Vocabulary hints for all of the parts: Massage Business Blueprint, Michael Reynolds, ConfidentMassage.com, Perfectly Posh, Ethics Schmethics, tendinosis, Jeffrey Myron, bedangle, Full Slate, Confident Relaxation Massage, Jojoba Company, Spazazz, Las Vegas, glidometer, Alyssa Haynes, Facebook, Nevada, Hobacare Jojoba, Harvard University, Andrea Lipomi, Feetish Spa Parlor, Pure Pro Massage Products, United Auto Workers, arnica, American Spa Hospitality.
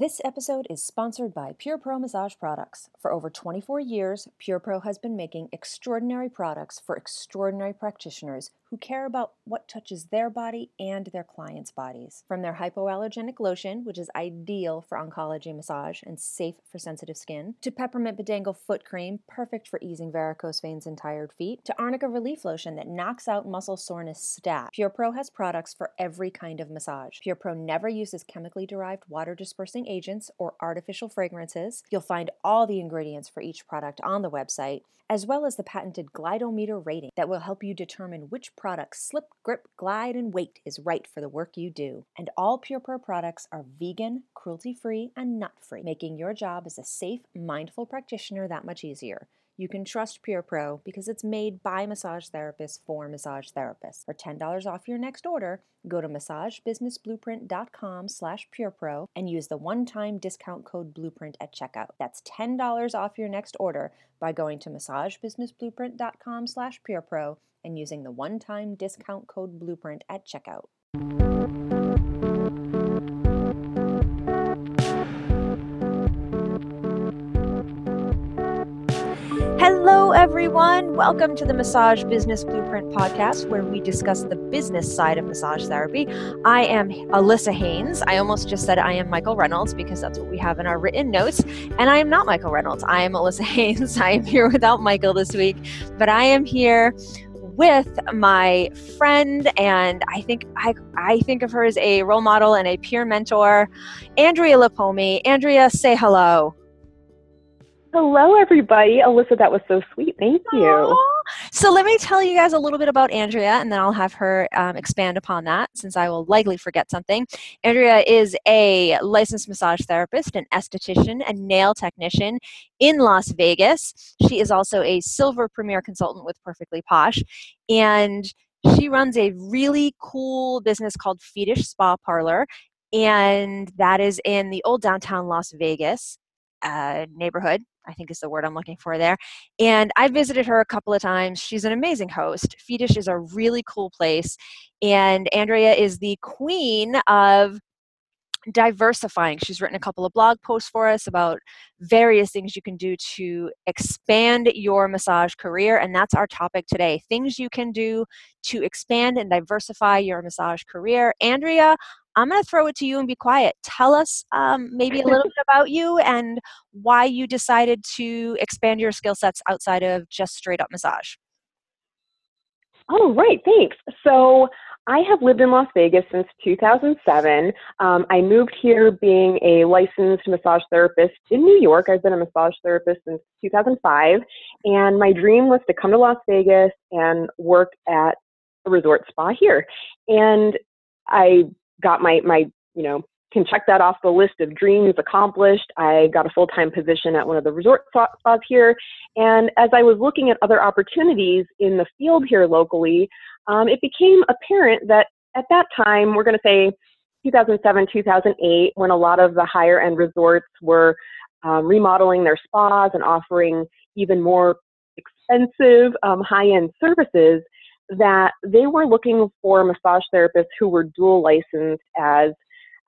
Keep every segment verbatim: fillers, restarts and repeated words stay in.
This episode is sponsored by Pure Pro Massage Products. For over twenty-four years, Pure Pro has been making extraordinary products for extraordinary practitioners who care about what touches their body and their clients' bodies. From their hypoallergenic lotion, which is ideal for oncology massage and safe for sensitive skin, to peppermint bedangle foot cream, perfect for easing varicose veins and tired feet, to arnica relief lotion that knocks out muscle soreness stat, Pure Pro has products for every kind of massage. Pure Pro never uses chemically derived water dispersing agents or artificial fragrances. You'll find all the ingredients for each product on the website, as well as the patented glidometer rating that will help you determine which product's slip, grip, glide, and weight is right for the work you do. And all Pure Pro products are vegan, cruelty-free, and nut-free, making your job as a safe, mindful practitioner that much easier. You can trust Pure Pro because it's made by massage therapists for massage therapists. For ten dollars off your next order, go to massage business blueprint dot com slash pure pro and use the one-time discount code Blueprint at checkout. That's ten dollars off your next order by going to massage business blueprint dot com slash pure pro and using the one-time discount code Blueprint at checkout. Hello, everyone. Welcome to the Massage Business Blueprint podcast, where we discuss the business side of massage therapy. I am Alyssa Haynes. I almost just said I am Michael Reynolds because that's what we have in our written notes. And I am not Michael Reynolds. I am Alyssa Haynes. I am here without Michael this week, but I am here with my friend, and I think I, I think of her as a role model and a peer mentor, Andrea Lipomi. Andrea, say hello. Hello, everybody. Alyssa, that was so sweet. Thank you. Aww. So let me tell you guys a little bit about Andrea, and then I'll have her um, expand upon that, since I will likely forget something. Andrea is a licensed massage therapist, an esthetician, a nail technician in Las Vegas. She is also a silver premier consultant with Perfectly Posh, and she runs a really cool business called Feetish Spa Parlor, and that is in the old downtown Las Vegas uh, neighborhood. I think is the word I'm looking for there. And I visited her a couple of times. She's an amazing host. Feetish is a really cool place. And Andrea is the queen of diversifying. She's written a couple of blog posts for us about various things you can do to expand your massage career. And that's our topic today. Things you can do to expand and diversify your massage career. Andrea, I'm going to throw it to you and be quiet. Tell us um, maybe a little bit about you and why you decided to expand your skill sets outside of just straight up massage. Oh, right. Thanks. So I have lived in Las Vegas since two thousand seven. Um, I moved here being a licensed massage therapist in New York. I've been a massage therapist since two thousand five. And my dream was to come to Las Vegas and work at a resort spa here. And I got my, my, you know, can check that off the list of dreams accomplished. I got a full-time position at one of the resort spas here. And as I was looking at other opportunities in the field here locally, um, it became apparent that at that time, we're going to say two thousand seven, two thousand eight, when a lot of the higher end resorts were um, remodeling their spas and offering even more expensive um, high-end services, that they were looking for massage therapists who were dual licensed as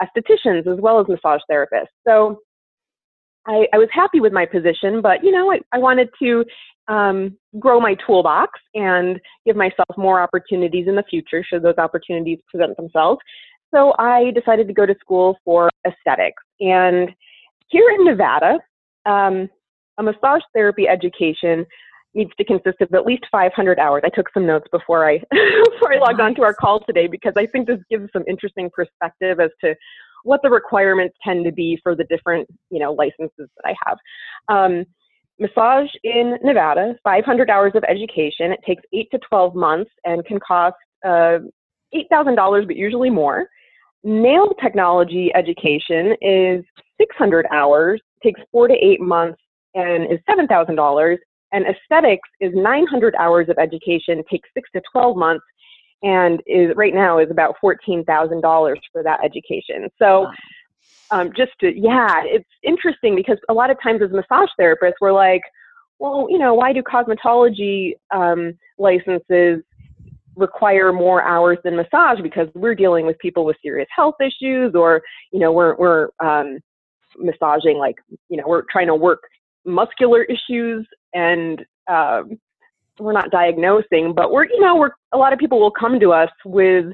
estheticians as well as massage therapists. So I, I was happy with my position, but you know, I, I wanted to um, grow my toolbox and give myself more opportunities in the future should those opportunities present themselves. So I decided to go to school for aesthetics. And here in Nevada, um, a massage therapy education needs to consist of at least five hundred hours. I took some notes before I before I logged nice. on to our call today, because I think this gives some interesting perspective as to what the requirements tend to be for the different, you know, licenses that I have. Um, massage in Nevada, five hundred hours of education. It takes eight to twelve months and can cost uh, eight thousand dollars, but usually more. Nail technology education is six hundred hours, takes four to eight months and is seven thousand dollars. And aesthetics is nine hundred hours of education, takes six to twelve months, and is right now is about fourteen thousand dollars for that education. So wow. um, just to, yeah, it's interesting because a lot of times as massage therapists, we're like, well, you know, why do cosmetology um, licenses require more hours than massage? Because we're dealing with people with serious health issues, or, you know, we're, we're um, massaging, like, you know, we're trying to work muscular issues, and um, we're not diagnosing, but we're, you know, we're, a lot of people will come to us with,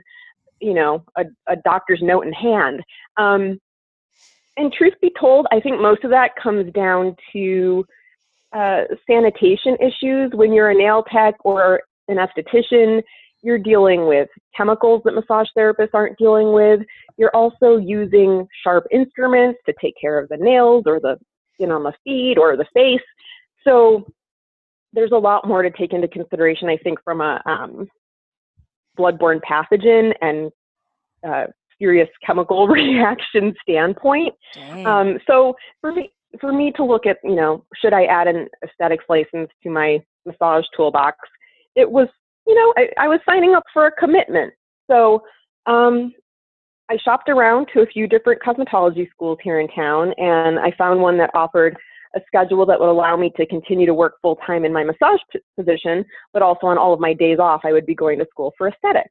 you know, a, a doctor's note in hand. Um, and truth be told, I think most of that comes down to uh, sanitation issues. When you're a nail tech or an esthetician, you're dealing with chemicals that massage therapists aren't dealing with. You're also using sharp instruments to take care of the nails or the skin on the feet or the face. So there's a lot more to take into consideration, I think, from a um, bloodborne pathogen and uh, serious chemical reaction standpoint. Um, so for me, for me to look at, you know, should I add an aesthetics license to my massage toolbox? It was, you know, I, I was signing up for a commitment. So um, I shopped around to a few different cosmetology schools here in town, and I found one that offered a schedule that would allow me to continue to work full time in my massage p- position, but also on all of my days off, I would be going to school for aesthetics.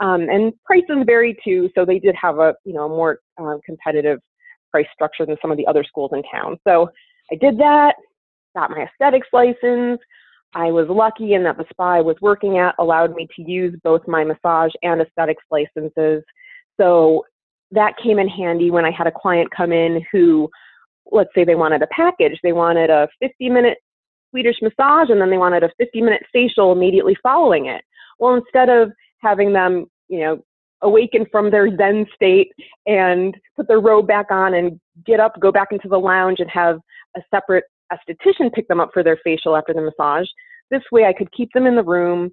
Um, and prices vary too, so they did have a, you know, more uh, competitive price structure than some of the other schools in town. So I did that, got my aesthetics license. I was lucky in that the spa I was working at allowed me to use both my massage and aesthetics licenses. So that came in handy when I had a client come in who, let's say they wanted a package. They wanted a fifty-minute Swedish massage, and then they wanted a fifty-minute facial immediately following it. Well, instead of having them, you know, awaken from their zen state and put their robe back on and get up, go back into the lounge and have a separate esthetician pick them up for their facial after the massage, this way I could keep them in the room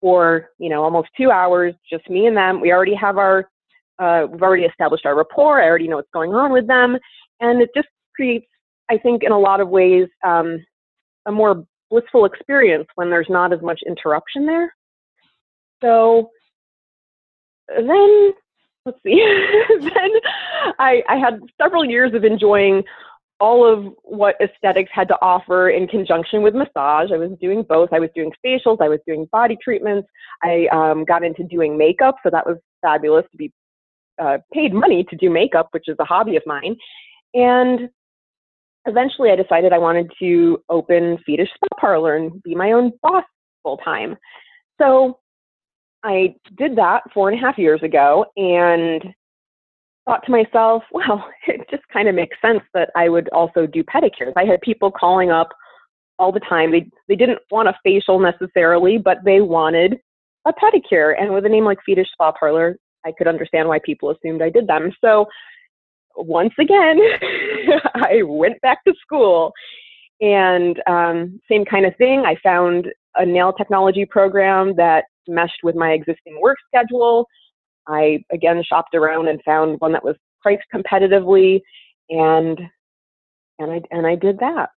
for, you know, almost two hours, just me and them. We already have our, uh, we've already established our rapport. I already know what's going on with them. And it just creates, I think, in a lot of ways, um, a more blissful experience when there's not as much interruption there. So then, let's see, then I, I had several years of enjoying all of what aesthetics had to offer in conjunction with massage. I was doing both. I was doing facials. I was doing body treatments. I um, got into doing makeup, so that was fabulous to be uh, paid money to do makeup, which is a hobby of mine. And eventually I decided I wanted to open Feetish Spa Parlor and be my own boss full time. So I did that four and a half years ago and thought to myself, well, it just kind of makes sense that I would also do pedicures. I had people calling up all the time. They they didn't want a facial necessarily, but they wanted a pedicure. And with a name like Feetish Spa Parlor, I could understand why people assumed I did them. So once again, I went back to school, and um, same kind of thing. I found a nail technology program that meshed with my existing work schedule. I, again, shopped around and found one that was priced competitively, and and I and I did that.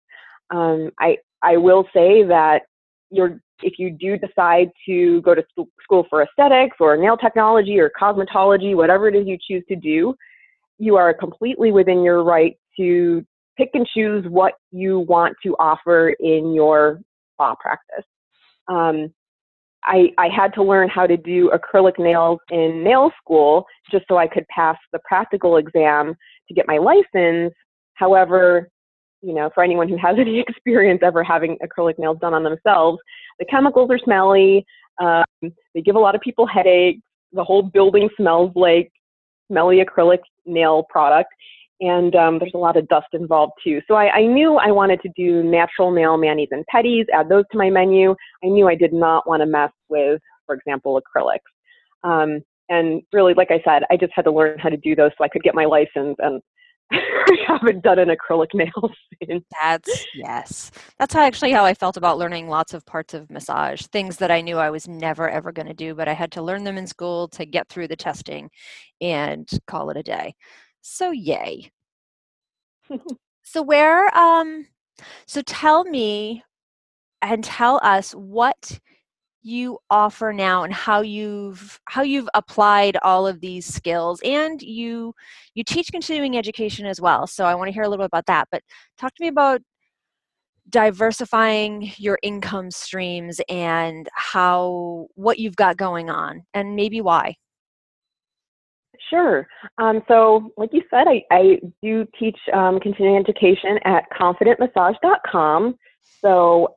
Um, I I will say that you're, if you do decide to go to school for aesthetics or nail technology or cosmetology, whatever it is you choose to do, you are completely within your right to pick and choose what you want to offer in your spa practice. Um, I, I had to learn how to do acrylic nails in nail school just so I could pass the practical exam to get my license. However, you know, for anyone who has any experience ever having acrylic nails done on themselves, the chemicals are smelly. Um, they give a lot of people headaches. The whole building smells like smelly acrylic nail product, and um, there's a lot of dust involved too. So I, I knew I wanted to do natural nail manis and pedis, add those to my menu. I knew I did not want to mess with, for example, acrylics. Um, and really, like I said, I just had to learn how to do those so I could get my license, and I haven't done an acrylic nail since. That's, yes. That's how, actually how I felt about learning lots of parts of massage, things that I knew I was never, ever going to do, but I had to learn them in school to get through the testing and call it a day. So yay. So where, um, so tell me and tell us what you offer now and how you've how you've applied all of these skills, and you you teach continuing education as well. So I want to hear a little bit about that, but talk to me about diversifying your income streams and how what you've got going on and maybe why. Sure. Um, so like you said, I, I do teach um, continuing education at confident massage dot com. So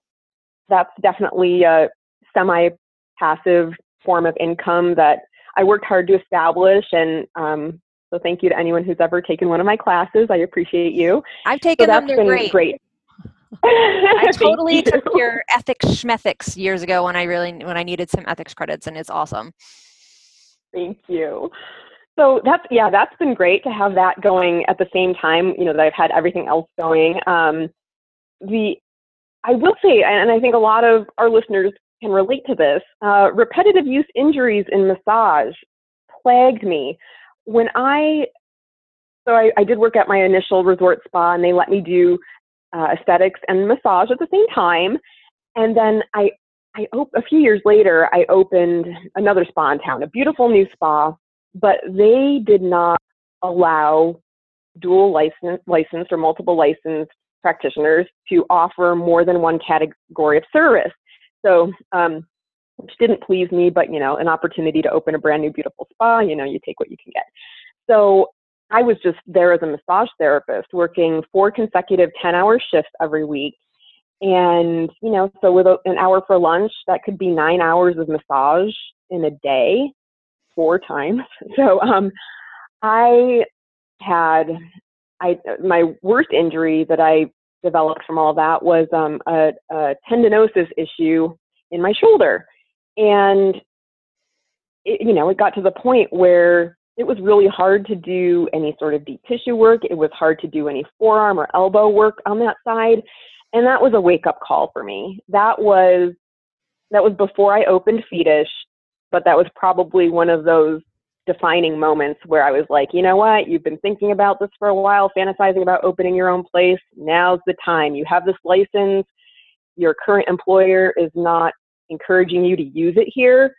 that's definitely a semi-passive form of income that I worked hard to establish. And um, so thank you to anyone who's ever taken one of my classes. I appreciate you. I've taken so them. They're great. great. I totally took you. your Ethics Schmethics years ago when I really when I needed some ethics credits, and it's awesome. Thank you. So that's yeah, that's been great to have that going at the same time, you know, that I've had everything else going. Um, the I will say, and I think a lot of our listeners can relate to this, uh, repetitive use injuries in massage plagued me. When I so I, I did work at my initial resort spa, and they let me do uh, aesthetics and massage at the same time, and then I I op- a few years later I opened another spa in town, a beautiful new spa. But they did not allow dual license, licensed or multiple licensed practitioners to offer more than one category of service. So, um, which didn't please me, but, you know, an opportunity to open a brand new beautiful spa, you know, you take what you can get. So I was just there as a massage therapist working four consecutive ten-hour shifts every week. And, you know, so with a, an hour for lunch, that could be nine hours of massage in a day. Four times. So um, I had I my worst injury that I developed from all that was um, a, a tendinosis issue in my shoulder, and it, you know it got to the point where it was really hard to do any sort of deep tissue work. It was hard to do any forearm or elbow work on that side, and that was a wake up call for me. That was that was before I opened Feetish. But that was probably one of those defining moments where I was like, you know what, you've been thinking about this for a while, fantasizing about opening your own place. Now's the time. You have this license. Your current employer is not encouraging you to use it here.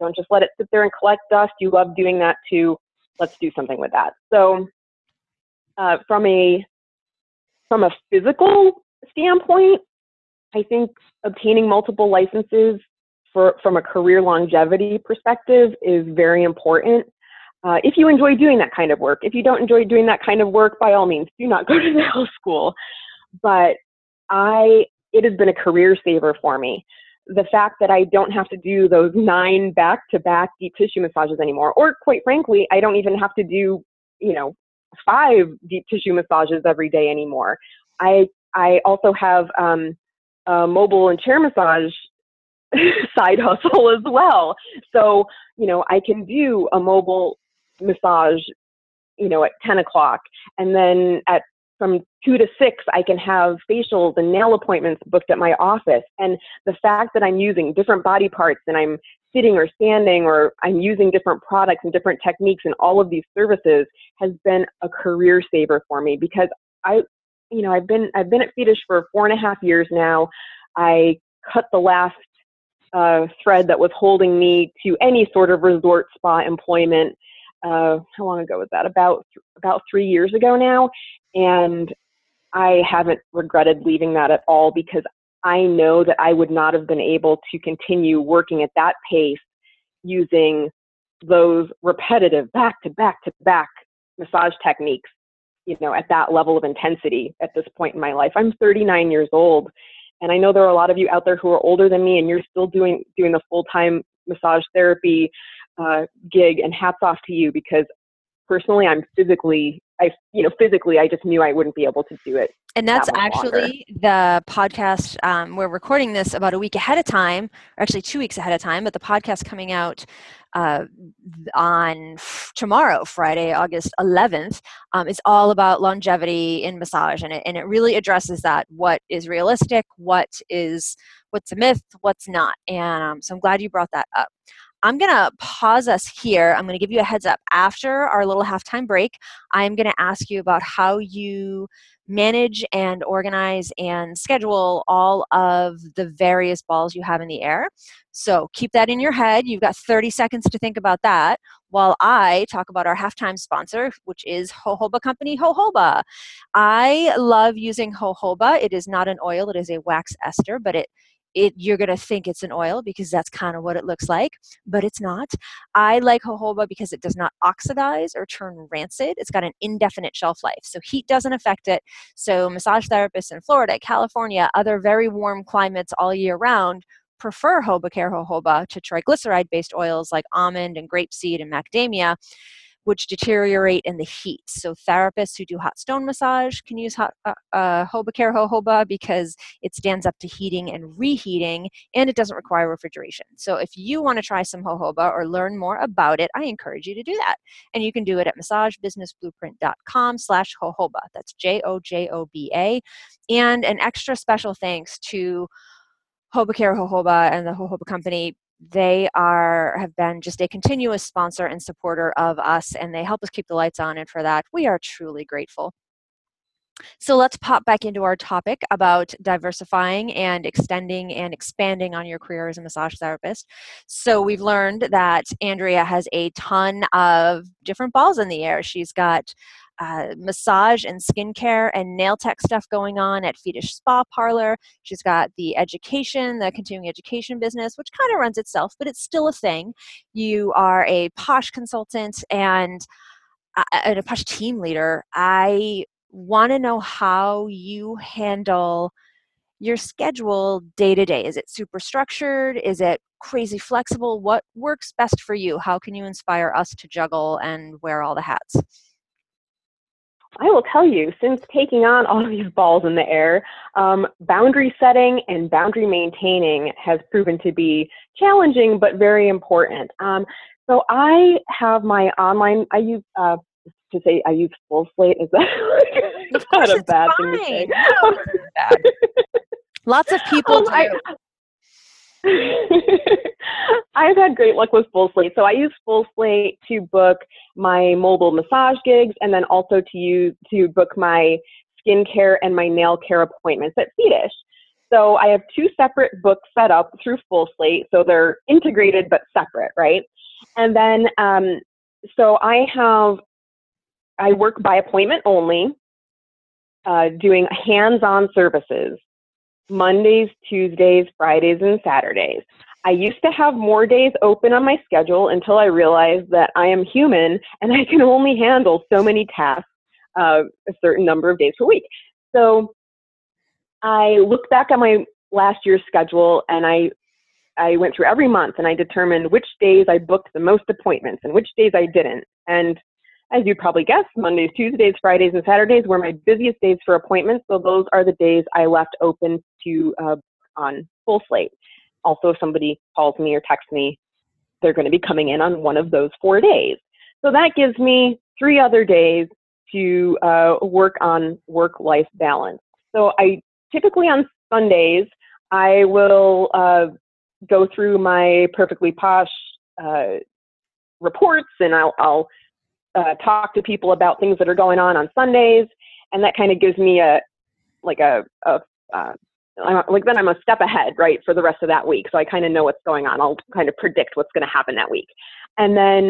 Don't just let it sit there and collect dust. You love doing that too. Let's do something with that. So uh, from a from a physical standpoint, I think obtaining multiple licenses For, from a career longevity perspective is very important. Uh, if you enjoy doing that kind of work, if you don't enjoy doing that kind of work, by all means, do not go to dental school. But I, it has been a career saver for me. The fact that I don't have to do those nine back-to-back deep tissue massages anymore, or quite frankly, I don't even have to do, you know, five deep tissue massages every day anymore. I, I also have um, a mobile and chair massage side hustle as well. So, you know, I can do a mobile massage, you know, at ten o'clock. And then at from two to six, I can have facials and nail appointments booked at my office. And the fact that I'm using different body parts and I'm sitting or standing, or I'm using different products and different techniques and all of these services has been a career saver for me, because I, you know, I've been, I've been at Feetish for four and a half years now. I cut the last Uh, thread that was holding me to any sort of resort spa employment. Uh, how long ago was that? About th- about three years ago now, and I haven't regretted leaving that at all, because I know that I would not have been able to continue working at that pace using those repetitive back to back to back massage techniques, you know, at that level of intensity at this point in my life. I'm thirty-nine years old. And I know there are a lot of you out there who are older than me, and you're still doing doing the full-time massage therapy uh, gig. And hats off to you, because personally, I'm physically, I you know, physically, I just knew I wouldn't be able to do it. And that's that actually longer. The podcast. Um, we're recording this about a week ahead of time, or actually two weeks ahead of time. But the podcast coming out uh, on f- tomorrow, Friday, August eleventh, um, is all about longevity in massage, and it and it really addresses that: what is realistic, what is what's a myth, what's not. And um, so I'm glad you brought that up. I'm going to pause us here. I'm going to give you a heads up. After our little halftime break, I'm going to ask you about how you manage and organize and schedule all of the various balls you have in the air. So keep that in your head. You've got thirty seconds to think about that while I talk about our halftime sponsor, which is Jojoba Company, Jojoba. I love using jojoba. It is not an oil. It is a wax ester, but it It, you're going to think it's an oil because that's kind of what it looks like, but it's not. I like jojoba because it does not oxidize or turn rancid. It's got an indefinite shelf life. So heat doesn't affect it. So massage therapists in Florida, California, other very warm climates all year round prefer Hobacare jojoba to triglyceride-based oils like almond and grapeseed and macadamia, which deteriorate in the heat. So therapists who do hot stone massage can use hot, uh, uh, Hobacare jojoba because it stands up to heating and reheating, and it doesn't require refrigeration. So if you want to try some jojoba or learn more about it, I encourage you to do that. And you can do it at massagebusinessblueprint.com slash jojoba. That's J O J O B A. And an extra special thanks to Hobacare Jojoba and the Jojoba Company. They are have been just a continuous sponsor and supporter of us, and they help us keep the lights on, and for that, we are truly grateful. So let's pop back into our topic about diversifying and extending and expanding on your career as a massage therapist. So we've learned that Andrea has a ton of different balls in the air. She's got Uh, massage and skincare and nail tech stuff going on at Feetish Spa Parlor. She's got the education, the continuing education business, which kind of runs itself, but it's still a thing. You are a posh consultant and, uh, and a posh team leader. I want to know how you handle your schedule day to day. Is it super structured? Is it crazy flexible? What works best for you? How can you inspire us to juggle and wear all the hats? I will tell you, since taking on all these balls in the air, um, boundary setting and boundary maintaining has proven to be challenging, but very important. Um, so I have my online, I use, uh, to say I use Full Slate, is that it's not a bad fine. thing to say? No, it's bad. Lots of people um, do. I, I've had great luck with Full Slate. So I use Full Slate to book my mobile massage gigs and then also to use to book my skincare and my nail care appointments at Feetish. So I have two separate books set up through Full Slate. So they're integrated but separate, right? And then um, so I have, I work by appointment only, uh, doing hands-on services. Mondays, Tuesdays, Fridays, and Saturdays. I used to have more days open on my schedule until I realized that I am human and I can only handle so many tasks uh, a certain number of days per week. So I looked back at my last year's schedule and I I went through every month and I determined which days I booked the most appointments and which days I didn't. And as you probably guessed, Mondays, Tuesdays, Fridays, and Saturdays were my busiest days for appointments, so those are the days I left open to uh, on Full Slate. Also, if somebody calls me or texts me, they're going to be coming in on one of those four days. So that gives me three other days to uh, work on work-life balance. So I typically on Sundays, I will uh, go through my Perfectly Posh uh, reports, and I'll, I'll Uh, talk to people about things that are going on on Sundays, and that kind of gives me a like a, a uh, I'm, like then I'm a step ahead, right, for the rest of that week. So I kind of know what's going on. I'll kind of predict what's going to happen that week. And then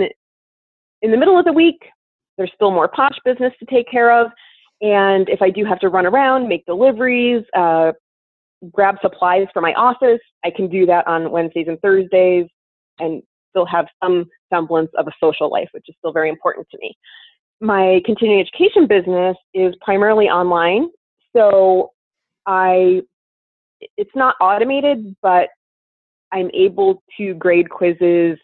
in the middle of the week, there's still more posh business to take care of, and if I do have to run around, make deliveries, uh, grab supplies for my office, I can do that on Wednesdays and Thursdays, and still have some semblance of a social life, which is still very important to me. My continuing education business is primarily online. So I, it's not automated, but I'm able to grade quizzes,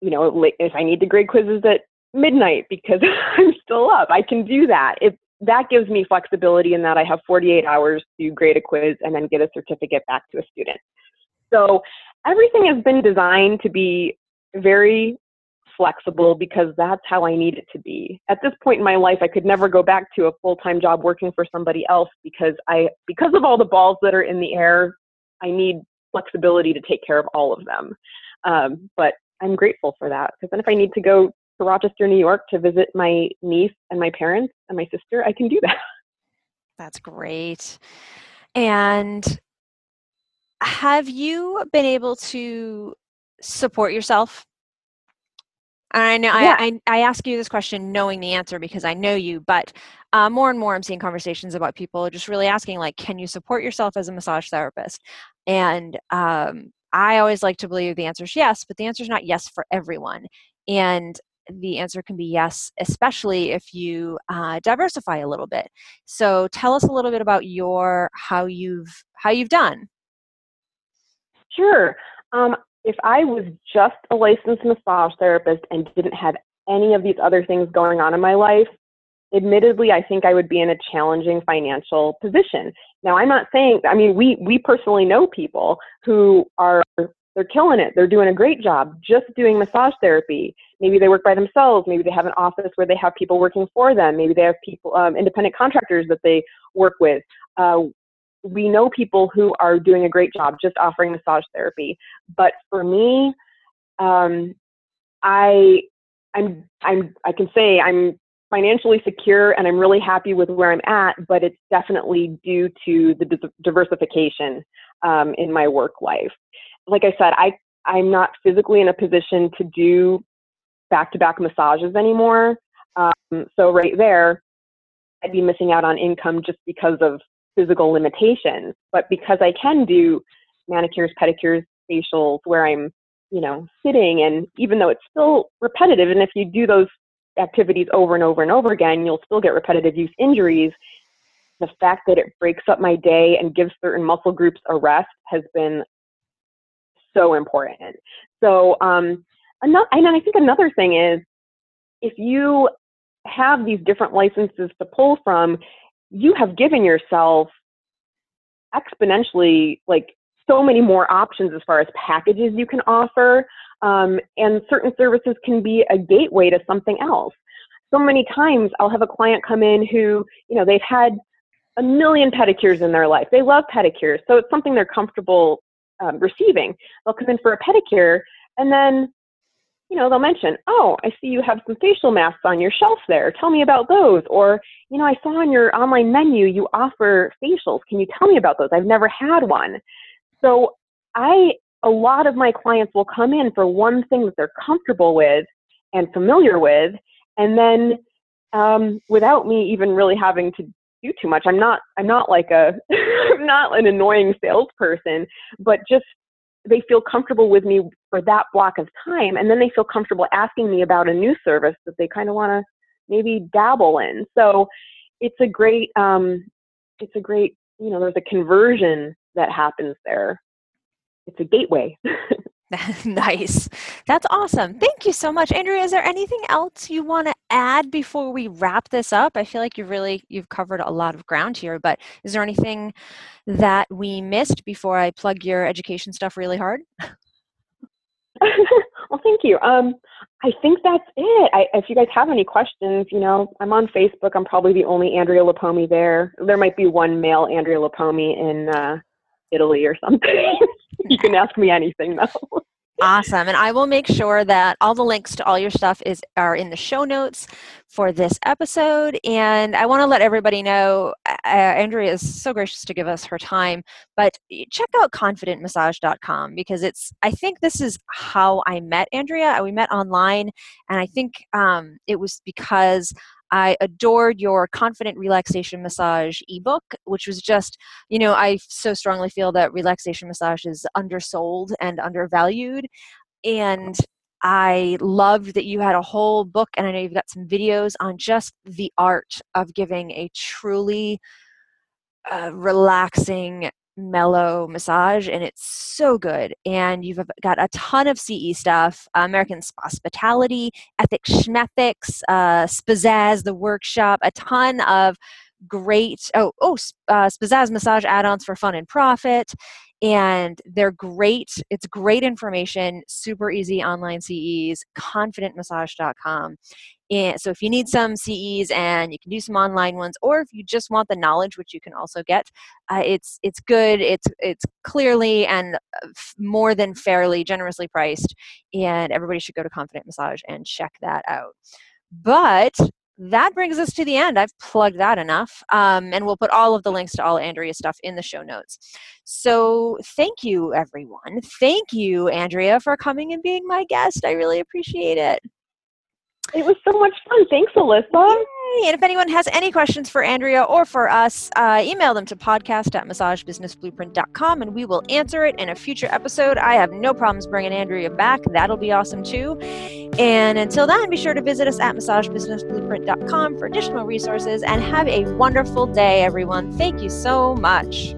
you know, if I need to grade quizzes at midnight because I'm still up, I can do that. If that gives me flexibility in that I have forty-eight hours to grade a quiz and then get a certificate back to a student. So everything has been designed to be very flexible because that's how I need it to be. At this point in my life, I could never go back to a full-time job working for somebody else because I, because of all the balls that are in the air, I need flexibility to take care of all of them. Um, but I'm grateful for that because then if I need to go to Rochester, New York to visit my niece and my parents and my sister, I can do that. That's great. And have you been able to support yourself? I know yeah. I, I I ask you this question knowing the answer because I know you, but uh, more and more I'm seeing conversations about people just really asking, like, can you support yourself as a massage therapist? And um, I always like to believe the answer is yes, but the answer is not yes for everyone. And the answer can be yes, especially if you uh, diversify a little bit. So tell us a little bit about your, how you've, how you've done. Sure. Um, if I was just a licensed massage therapist and didn't have any of these other things going on in my life, admittedly, I think I would be in a challenging financial position. Now, I'm not saying, I mean, we, we personally know people who are, they're killing it. They're doing a great job just doing massage therapy. Maybe they work by themselves. Maybe they have an office where they have people working for them. Maybe they have people, um, independent contractors that they work with. Uh, we know people who are doing a great job just offering massage therapy. But for me, um, I, I'm, I'm, I can say I'm financially secure and I'm really happy with where I'm at, but it's definitely due to the d- diversification um, in my work life. Like I said, I, I'm not physically in a position to do back-to-back massages anymore. Um, so right there, I'd be missing out on income just because of physical limitations. But because I can do manicures, pedicures, facials where I'm, you know, sitting, and even though it's still repetitive, and if you do those activities over and over and over again, you'll still get repetitive use injuries. The fact that it breaks up my day and gives certain muscle groups a rest has been so important. So, um, another, and I think another thing is, if you have these different licenses to pull from, you have given yourself exponentially, like, so many more options as far as packages you can offer. Um, and certain services can be a gateway to something else. So many times I'll have a client come in who, you know, they've had a million pedicures in their life. They love pedicures. So it's something they're comfortable Um, receiving. They'll come in for a pedicure, and then, you know, they'll mention, oh, I see you have some facial masks on your shelf there. Tell me about those. Or, you know, I saw on your online menu you offer facials. Can you tell me about those? I've never had one. So I, a lot of my clients will come in for one thing that they're comfortable with and familiar with, and then um, without me even really having to do too much. I'm not, I'm not like a, I'm not an annoying salesperson, but just they feel comfortable with me for that block of time. And then they feel comfortable asking me about a new service that they kind of want to maybe dabble in. So it's a great, um, it's a great, you know, there's a conversion that happens there. It's a gateway. Nice. That's awesome. Thank you so much. Andrea, is there anything else you want to add before we wrap this up? I feel like you've really, you've covered a lot of ground here, but is there anything that we missed before I plug your education stuff really hard? Well, thank you. Um, I think that's it. I, if you guys have any questions, you know, I'm on Facebook. I'm probably the only Andrea Lipomi there. There might be one male Andrea Lipomi in uh, Italy or something. You can ask me anything though. Awesome. And I will make sure that all the links to all your stuff is are in the show notes for this episode. And I want to let everybody know, uh, Andrea is so gracious to give us her time, but check out confident massage dot com, because it's, I think this is how I met Andrea. We met online, and I think um, it was because I adored your Confident Relaxation Massage ebook, which was just, you know, I so strongly feel that relaxation massage is undersold and undervalued. And I loved that you had a whole book, and I know you've got some videos on just the art of giving a truly uh, relaxing, mellow massage, and it's so good. And you've got a ton of C E stuff, uh, American Spa Hospitality, Ethics Schmethics, uh, Spazazz, the workshop, a ton of great, oh, oh, uh, Spazazz massage add-ons for fun and profit. And they're great. It's great information, super easy online C Es, confident massage dot com. And so if you need some C Es, and you can do some online ones, or if you just want the knowledge, which you can also get, uh, it's it's good. It's it's clearly and f- more than fairly, generously priced, and everybody should go to Confident Massage and check that out. But that brings us to the end. I've plugged that enough, um, and we'll put all of the links to all Andrea's stuff in the show notes. So thank you, everyone. Thank you, Andrea, for coming and being my guest. I really appreciate it. It was so much fun. Thanks, Alyssa. Yay. And if anyone has any questions for Andrea or for us, uh, email them to podcast at massage business blueprint dot com and we will answer it in a future episode. I have no problems bringing Andrea back. That'll be awesome too. And until then, be sure to visit us at massage business blueprint dot com for additional resources, and have a wonderful day, everyone. Thank you so much.